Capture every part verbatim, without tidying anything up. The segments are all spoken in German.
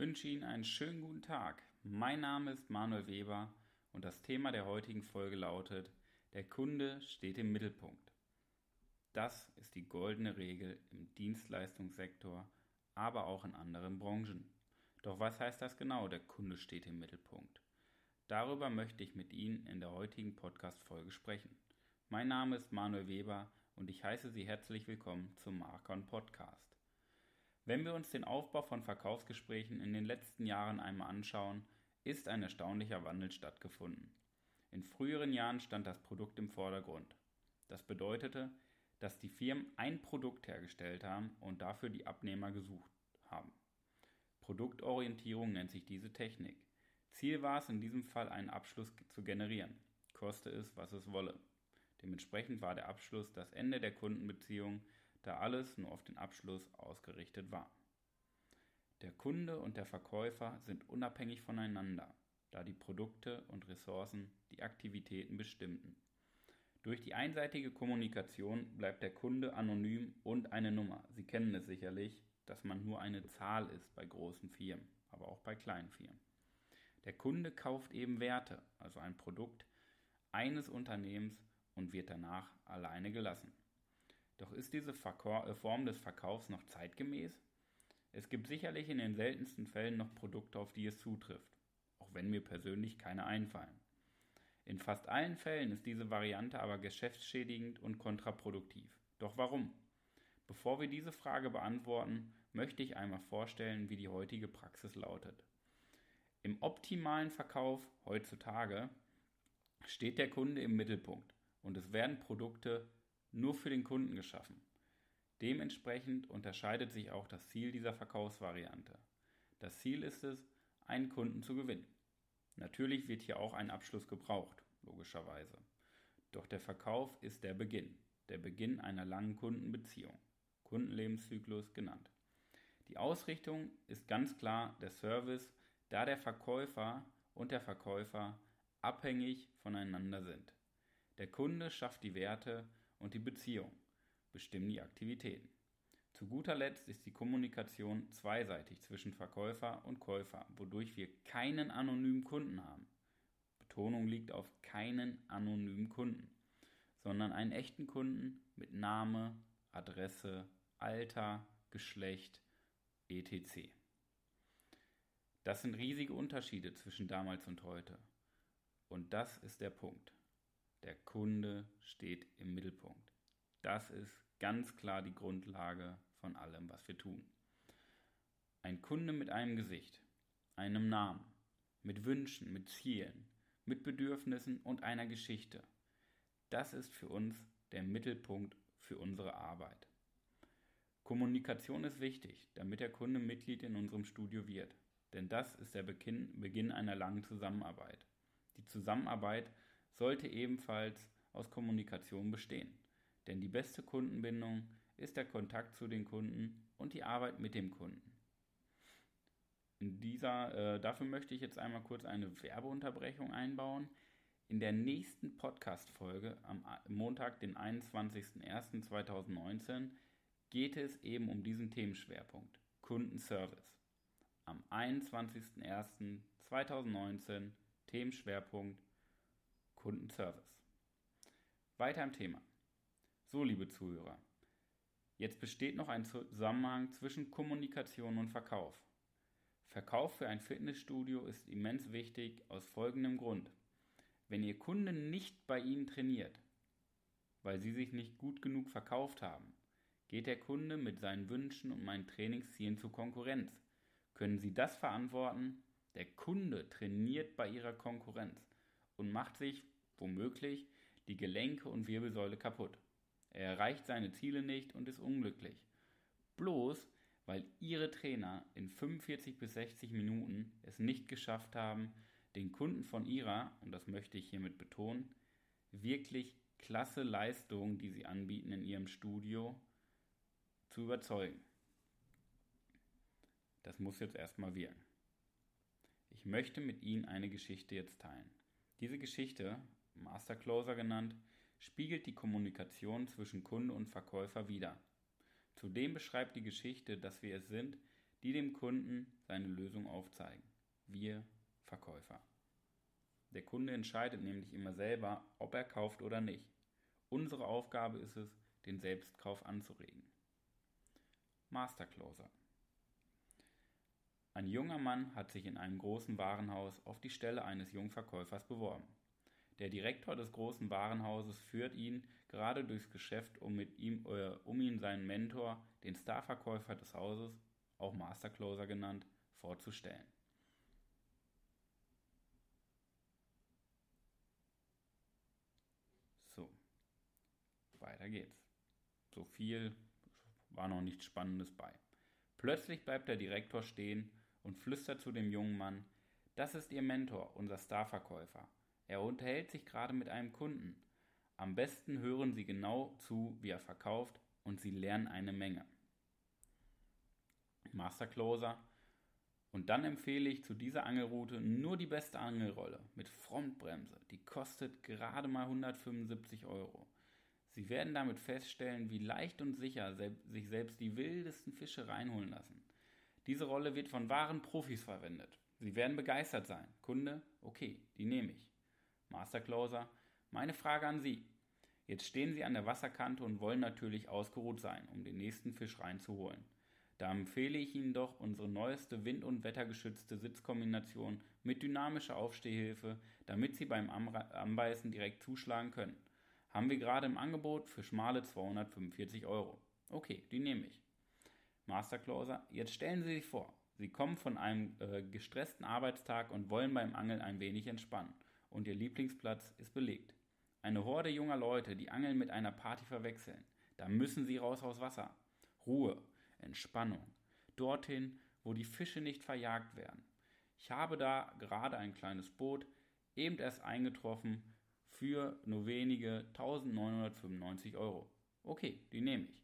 wünsche Ihnen einen schönen guten Tag. Mein Name ist Manuel Weber und das Thema der heutigen Folge lautet: Der Kunde steht im Mittelpunkt. Das ist die goldene Regel im Dienstleistungssektor, aber auch in anderen Branchen. Doch was heißt das genau, der Kunde steht im Mittelpunkt? Darüber möchte ich mit Ihnen in der heutigen Podcast-Folge sprechen. Mein Name ist Manuel Weber und ich heiße Sie herzlich willkommen zum Marcon Podcast. Wenn wir uns den Aufbau von Verkaufsgesprächen in den letzten Jahren einmal anschauen, ist ein erstaunlicher Wandel stattgefunden. In früheren Jahren stand das Produkt im Vordergrund. Das bedeutete, dass die Firmen ein Produkt hergestellt haben und dafür die Abnehmer gesucht haben. Produktorientierung nennt sich diese Technik. Ziel war es in diesem Fall, einen Abschluss zu generieren, koste es, was es wolle. Dementsprechend war der Abschluss das Ende der Kundenbeziehung, da alles nur auf den Abschluss ausgerichtet war. Der Kunde und der Verkäufer sind unabhängig voneinander, da die Produkte und Ressourcen die Aktivitäten bestimmten. Durch die einseitige Kommunikation bleibt der Kunde anonym und eine Nummer. Sie kennen es sicherlich, dass man nur eine Zahl ist bei großen Firmen, aber auch bei kleinen Firmen. Der Kunde kauft eben Werte, also ein Produkt eines Unternehmens, und wird danach alleine gelassen. Doch ist diese Form des Verkaufs noch zeitgemäß? Es gibt sicherlich in den seltensten Fällen noch Produkte, auf die es zutrifft, auch wenn mir persönlich keine einfallen. In fast allen Fällen ist diese Variante aber geschäftsschädigend und kontraproduktiv. Doch warum? Bevor wir diese Frage beantworten, möchte ich einmal vorstellen, wie die heutige Praxis lautet. Im optimalen Verkauf heutzutage steht der Kunde im Mittelpunkt und es werden Produkte nur für den Kunden geschaffen. Dementsprechend unterscheidet sich auch das Ziel dieser Verkaufsvariante. Das Ziel ist es, einen Kunden zu gewinnen. Natürlich wird hier auch ein Abschluss gebraucht, logischerweise. Doch der Verkauf ist der Beginn, der Beginn einer langen Kundenbeziehung, Kundenlebenszyklus genannt. Die Ausrichtung ist ganz klar der Service, da der Verkäufer und der Verkäufer abhängig voneinander sind. Der Kunde schafft die Werte und die Beziehung, bestimmen die Aktivitäten. Zu guter Letzt ist die Kommunikation zweiseitig zwischen Verkäufer und Käufer, wodurch wir keinen anonymen Kunden haben. Betonung liegt auf keinen anonymen Kunden, sondern einen echten Kunden mit Name, Adresse, Alter, Geschlecht, et cetera. Das sind riesige Unterschiede zwischen damals und heute. Und das ist der Punkt. Der Kunde steht im Mittelpunkt. Das ist ganz klar die Grundlage von allem, was wir tun. Ein Kunde mit einem Gesicht, einem Namen, mit Wünschen, mit Zielen, mit Bedürfnissen und einer Geschichte. Das ist für uns der Mittelpunkt für unsere Arbeit. Kommunikation ist wichtig, damit der Kunde Mitglied in unserem Studio wird. Denn das ist der Beginn einer langen Zusammenarbeit. Die Zusammenarbeit sollte ebenfalls aus Kommunikation bestehen. Denn die beste Kundenbindung ist der Kontakt zu den Kunden und die Arbeit mit dem Kunden. In dieser, äh, dafür möchte ich jetzt einmal kurz eine Werbeunterbrechung einbauen. In der nächsten Podcast-Folge am Montag, den einundzwanzigsten ersten zweitausendneunzehn, geht es eben um diesen Themenschwerpunkt, Kundenservice. Am einundzwanzigsten ersten zweitausendneunzehn, Themenschwerpunkt Kundenservice. Weiter im Thema. So, liebe Zuhörer, jetzt besteht noch ein Zusammenhang zwischen Kommunikation und Verkauf. Verkauf für ein Fitnessstudio ist immens wichtig aus folgendem Grund. Wenn Ihr Kunde nicht bei Ihnen trainiert, weil Sie sich nicht gut genug verkauft haben, geht der Kunde mit seinen Wünschen und meinen Trainingszielen zur Konkurrenz. Können Sie das verantworten? Der Kunde trainiert bei Ihrer Konkurrenz und macht sich, womöglich, die Gelenke und Wirbelsäule kaputt. Er erreicht seine Ziele nicht und ist unglücklich. Bloß, weil Ihre Trainer in fünfundvierzig bis sechzig Minuten es nicht geschafft haben, den Kunden von Ihrer, und das möchte ich hiermit betonen, wirklich klasse Leistungen, die Sie anbieten in Ihrem Studio, zu überzeugen. Das muss jetzt erstmal wirken. Ich möchte mit Ihnen eine Geschichte jetzt teilen. Diese Geschichte, Mastercloser genannt, spiegelt die Kommunikation zwischen Kunde und Verkäufer wider. Zudem beschreibt die Geschichte, dass wir es sind, die dem Kunden seine Lösung aufzeigen. Wir Verkäufer. Der Kunde entscheidet nämlich immer selber, ob er kauft oder nicht. Unsere Aufgabe ist es, den Selbstkauf anzuregen. Mastercloser. Ein junger Mann hat sich in einem großen Warenhaus auf die Stelle eines jungen Verkäufers beworben. Der Direktor des großen Warenhauses führt ihn gerade durchs Geschäft, um, mit ihm, äh, um ihm seinen Mentor, den Starverkäufer des Hauses, auch Mastercloser genannt, vorzustellen. So, weiter geht's. So viel war noch nichts Spannendes bei. Plötzlich bleibt der Direktor stehen und flüstert zu dem jungen Mann: Das ist Ihr Mentor, unser Starverkäufer. Er unterhält sich gerade mit einem Kunden. Am besten hören Sie genau zu, wie er verkauft, und Sie lernen eine Menge. Mastercloser. Und dann empfehle ich zu dieser Angelroute nur die beste Angelrolle mit Frontbremse. Die kostet gerade mal hundertfünfundsiebzig Euro. Sie werden damit feststellen, wie leicht und sicher sich selbst die wildesten Fische reinholen lassen. Diese Rolle wird von wahren Profis verwendet. Sie werden begeistert sein. Kunde: Okay, die nehme ich. Mastercloser: Meine Frage an Sie. Jetzt stehen Sie an der Wasserkante und wollen natürlich ausgeruht sein, um den nächsten Fisch reinzuholen. Da empfehle ich Ihnen doch unsere neueste wind- und wettergeschützte Sitzkombination mit dynamischer Aufstehhilfe, damit Sie beim Anbeißen direkt zuschlagen können. Haben wir gerade im Angebot für schmale zweihundertfünfundvierzig Euro. Okay, die nehme ich. Mastercloser: Jetzt stellen Sie sich vor, Sie kommen von einem äh, gestressten Arbeitstag und wollen beim Angeln ein wenig entspannen. Und ihr Lieblingsplatz ist belegt. Eine Horde junger Leute, die Angeln mit einer Party verwechseln. Da müssen sie raus aus Wasser. Ruhe, Entspannung. Dorthin, wo die Fische nicht verjagt werden. Ich habe da gerade ein kleines Boot, eben erst eingetroffen, für nur wenige eintausendneunhundertfünfundneunzig Euro. Okay, die nehme ich.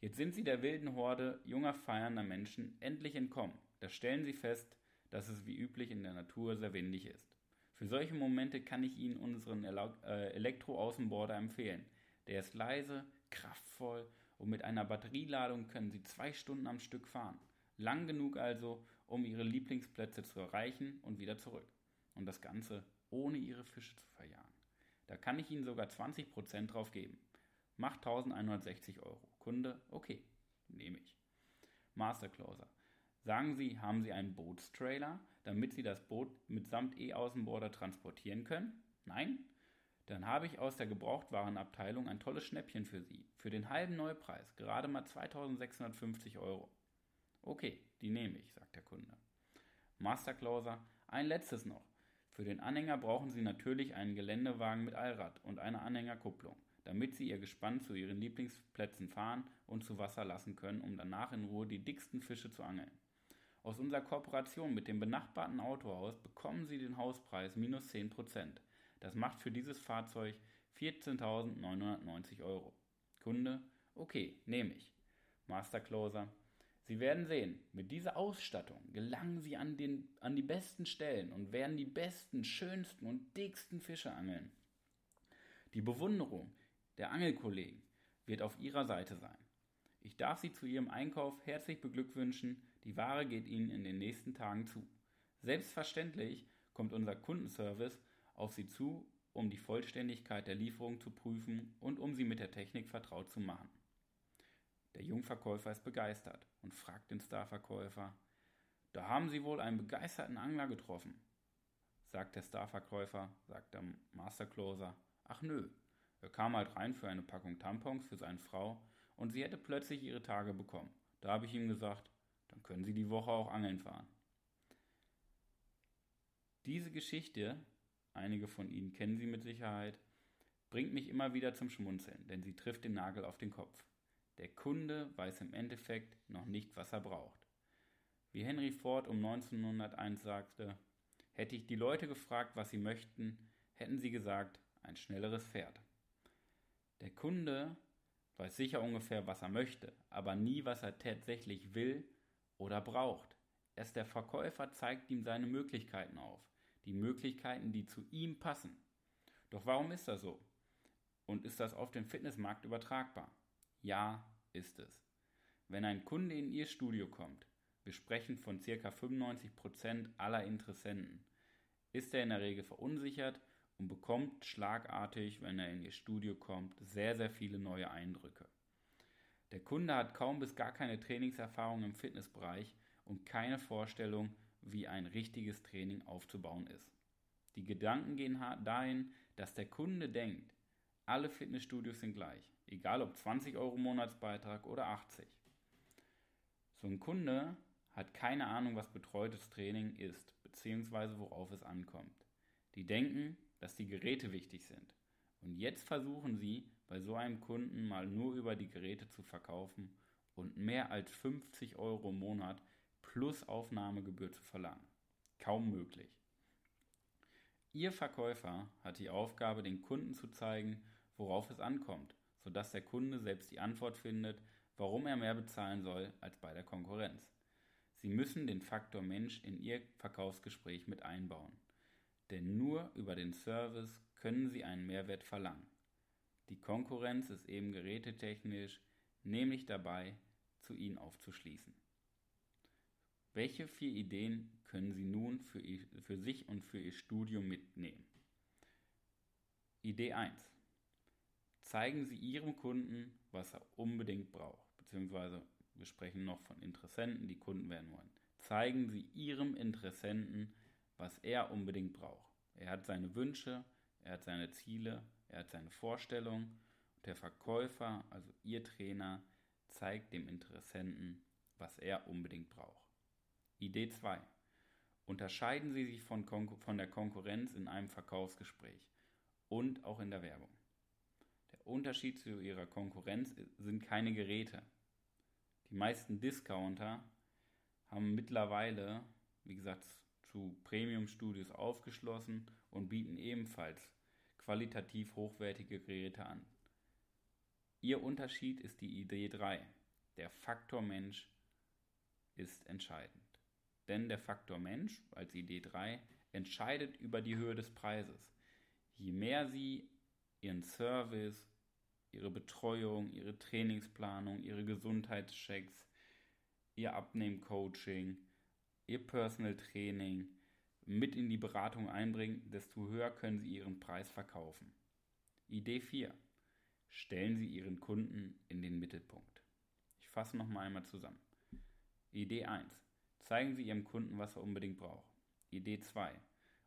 Jetzt sind sie der wilden Horde junger feiernder Menschen endlich entkommen. Da stellen sie fest, dass es wie üblich in der Natur sehr windig ist. Für solche Momente kann ich Ihnen unseren Elektro-Außenborder empfehlen. Der ist leise, kraftvoll und mit einer Batterieladung können Sie zwei Stunden am Stück fahren. Lang genug also, um Ihre Lieblingsplätze zu erreichen und wieder zurück. Und das Ganze ohne Ihre Fische zu verjagen. Da kann ich Ihnen sogar zwanzig Prozent drauf geben. Macht eintausendeinhundertsechzig Euro. Kunde: Okay, nehme ich. Mastercloser: Sagen Sie, haben Sie einen Bootstrailer, damit Sie das Boot mitsamt E-Außenborder transportieren können? Nein? Dann habe ich aus der Gebrauchtwarenabteilung ein tolles Schnäppchen für Sie. Für den halben Neupreis, gerade mal zweitausendsechshundertfünfzig Euro. Okay, die nehme ich, sagt der Kunde. Mastercloser: Ein letztes noch. Für den Anhänger brauchen Sie natürlich einen Geländewagen mit Allrad und eine Anhängerkupplung, damit Sie Ihr Gespann zu Ihren Lieblingsplätzen fahren und zu Wasser lassen können, um danach in Ruhe die dicksten Fische zu angeln. Aus unserer Kooperation mit dem benachbarten Autohaus bekommen Sie den Hauspreis minus zehn Prozent. Das macht für dieses Fahrzeug vierzehntausendneunhundertneunzig Euro. Kunde: Okay, nehme ich. Mastercloser: Sie werden sehen, mit dieser Ausstattung gelangen Sie an, den, an die besten Stellen und werden die besten, schönsten und dicksten Fische angeln. Die Bewunderung der Angelkollegen wird auf Ihrer Seite sein. Ich darf Sie zu Ihrem Einkauf herzlich beglückwünschen. Die Ware geht Ihnen in den nächsten Tagen zu. Selbstverständlich kommt unser Kundenservice auf Sie zu, um die Vollständigkeit der Lieferung zu prüfen und um Sie mit der Technik vertraut zu machen. Der Jungverkäufer ist begeistert und fragt den Starverkäufer: Da haben Sie wohl einen begeisterten Angler getroffen. Sagt der Starverkäufer, sagt der Mastercloser: Ach nö, er kam halt rein für eine Packung Tampons für seine Frau und sie hätte plötzlich ihre Tage bekommen. Da habe ich ihm gesagt: Dann können Sie die Woche auch angeln fahren. Diese Geschichte, einige von Ihnen kennen sie mit Sicherheit, bringt mich immer wieder zum Schmunzeln, denn sie trifft den Nagel auf den Kopf. Der Kunde weiß im Endeffekt noch nicht, was er braucht. Wie Henry Ford um neunzehnhunderteins sagte: Hätte ich die Leute gefragt, was sie möchten, hätten sie gesagt, ein schnelleres Pferd. Der Kunde weiß sicher ungefähr, was er möchte, aber nie, was er tatsächlich will oder braucht. Erst der Verkäufer zeigt ihm seine Möglichkeiten auf. Die Möglichkeiten, die zu ihm passen. Doch warum ist das so? Und ist das auf den Fitnessmarkt übertragbar? Ja, ist es. Wenn ein Kunde in Ihr Studio kommt, Wir sprechen von ca. fünfundneunzig Prozent aller Interessenten. Ist er in der Regel verunsichert und bekommt schlagartig, wenn er in Ihr Studio kommt, sehr, sehr viele neue Eindrücke. Der Kunde hat kaum bis gar keine Trainingserfahrung im Fitnessbereich und keine Vorstellung, wie ein richtiges Training aufzubauen ist. Die Gedanken gehen dahin, dass der Kunde denkt, alle Fitnessstudios sind gleich, egal ob zwanzig Euro Monatsbeitrag oder achtzig. So ein Kunde hat keine Ahnung, was betreutes Training ist, beziehungsweise worauf es ankommt. Die denken, dass die Geräte wichtig sind. Und jetzt versuchen sie, bei so einem Kunden mal nur über die Geräte zu verkaufen und mehr als fünfzig Euro im Monat plus Aufnahmegebühr zu verlangen. Kaum möglich. Ihr Verkäufer hat die Aufgabe, den Kunden zu zeigen, worauf es ankommt, sodass der Kunde selbst die Antwort findet, warum er mehr bezahlen soll als bei der Konkurrenz. Sie müssen den Faktor Mensch in Ihr Verkaufsgespräch mit einbauen. Denn nur über den Service können Sie einen Mehrwert verlangen. Die Konkurrenz ist eben gerätetechnisch, nämlich dabei, zu Ihnen aufzuschließen. Welche vier Ideen können Sie nun für, ihr, für sich und für Ihr Studio mitnehmen? Idee eins. Zeigen Sie Ihrem Kunden, was er unbedingt braucht, beziehungsweise wir sprechen noch von Interessenten, die Kunden werden wollen. Zeigen Sie Ihrem Interessenten, was er unbedingt braucht. Er hat seine Wünsche, er hat seine Ziele, er hat seine Vorstellungen und der Verkäufer, also Ihr Trainer, zeigt dem Interessenten, was er unbedingt braucht. Idee zwei. Unterscheiden Sie sich von, Konkur- von der Konkurrenz in einem Verkaufsgespräch und auch in der Werbung. Der Unterschied zu Ihrer Konkurrenz sind keine Geräte. Die meisten Discounter haben mittlerweile, wie gesagt, zu Premium-Studios aufgeschlossen und bieten ebenfalls qualitativ hochwertige Geräte an. Ihr Unterschied ist die Idee drei. Der Faktor Mensch ist entscheidend. Denn der Faktor Mensch als Idee drei entscheidet über die Höhe des Preises. Je mehr Sie Ihren Service, Ihre Betreuung, Ihre Trainingsplanung, Ihre Gesundheitschecks, Ihr Abnehmcoaching, Ihr Personal Training mit in die Beratung einbringen, desto höher können Sie Ihren Preis verkaufen. Idee vier. Stellen Sie Ihren Kunden in den Mittelpunkt. Ich fasse nochmal einmal zusammen. Idee eins. Zeigen Sie Ihrem Kunden, was er unbedingt braucht. Idee zwei.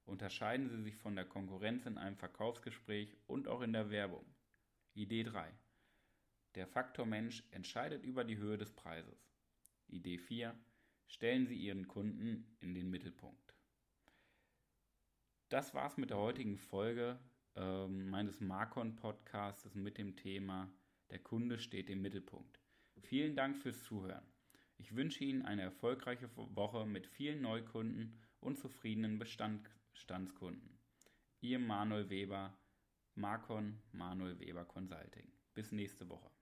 Unterscheiden Sie sich von der Konkurrenz in einem Verkaufsgespräch und auch in der Werbung. Idee drei. Der Faktor Mensch entscheidet über die Höhe des Preises. Idee vier. Stellen Sie Ihren Kunden in den Mittelpunkt. Das war's mit der heutigen Folge äh, meines Marcon-Podcasts mit dem Thema Der Kunde steht im Mittelpunkt. Vielen Dank fürs Zuhören. Ich wünsche Ihnen eine erfolgreiche Woche mit vielen Neukunden und zufriedenen Bestandskunden. Ihr Manuel Weber, Marcon, Manuel Weber Consulting. Bis nächste Woche.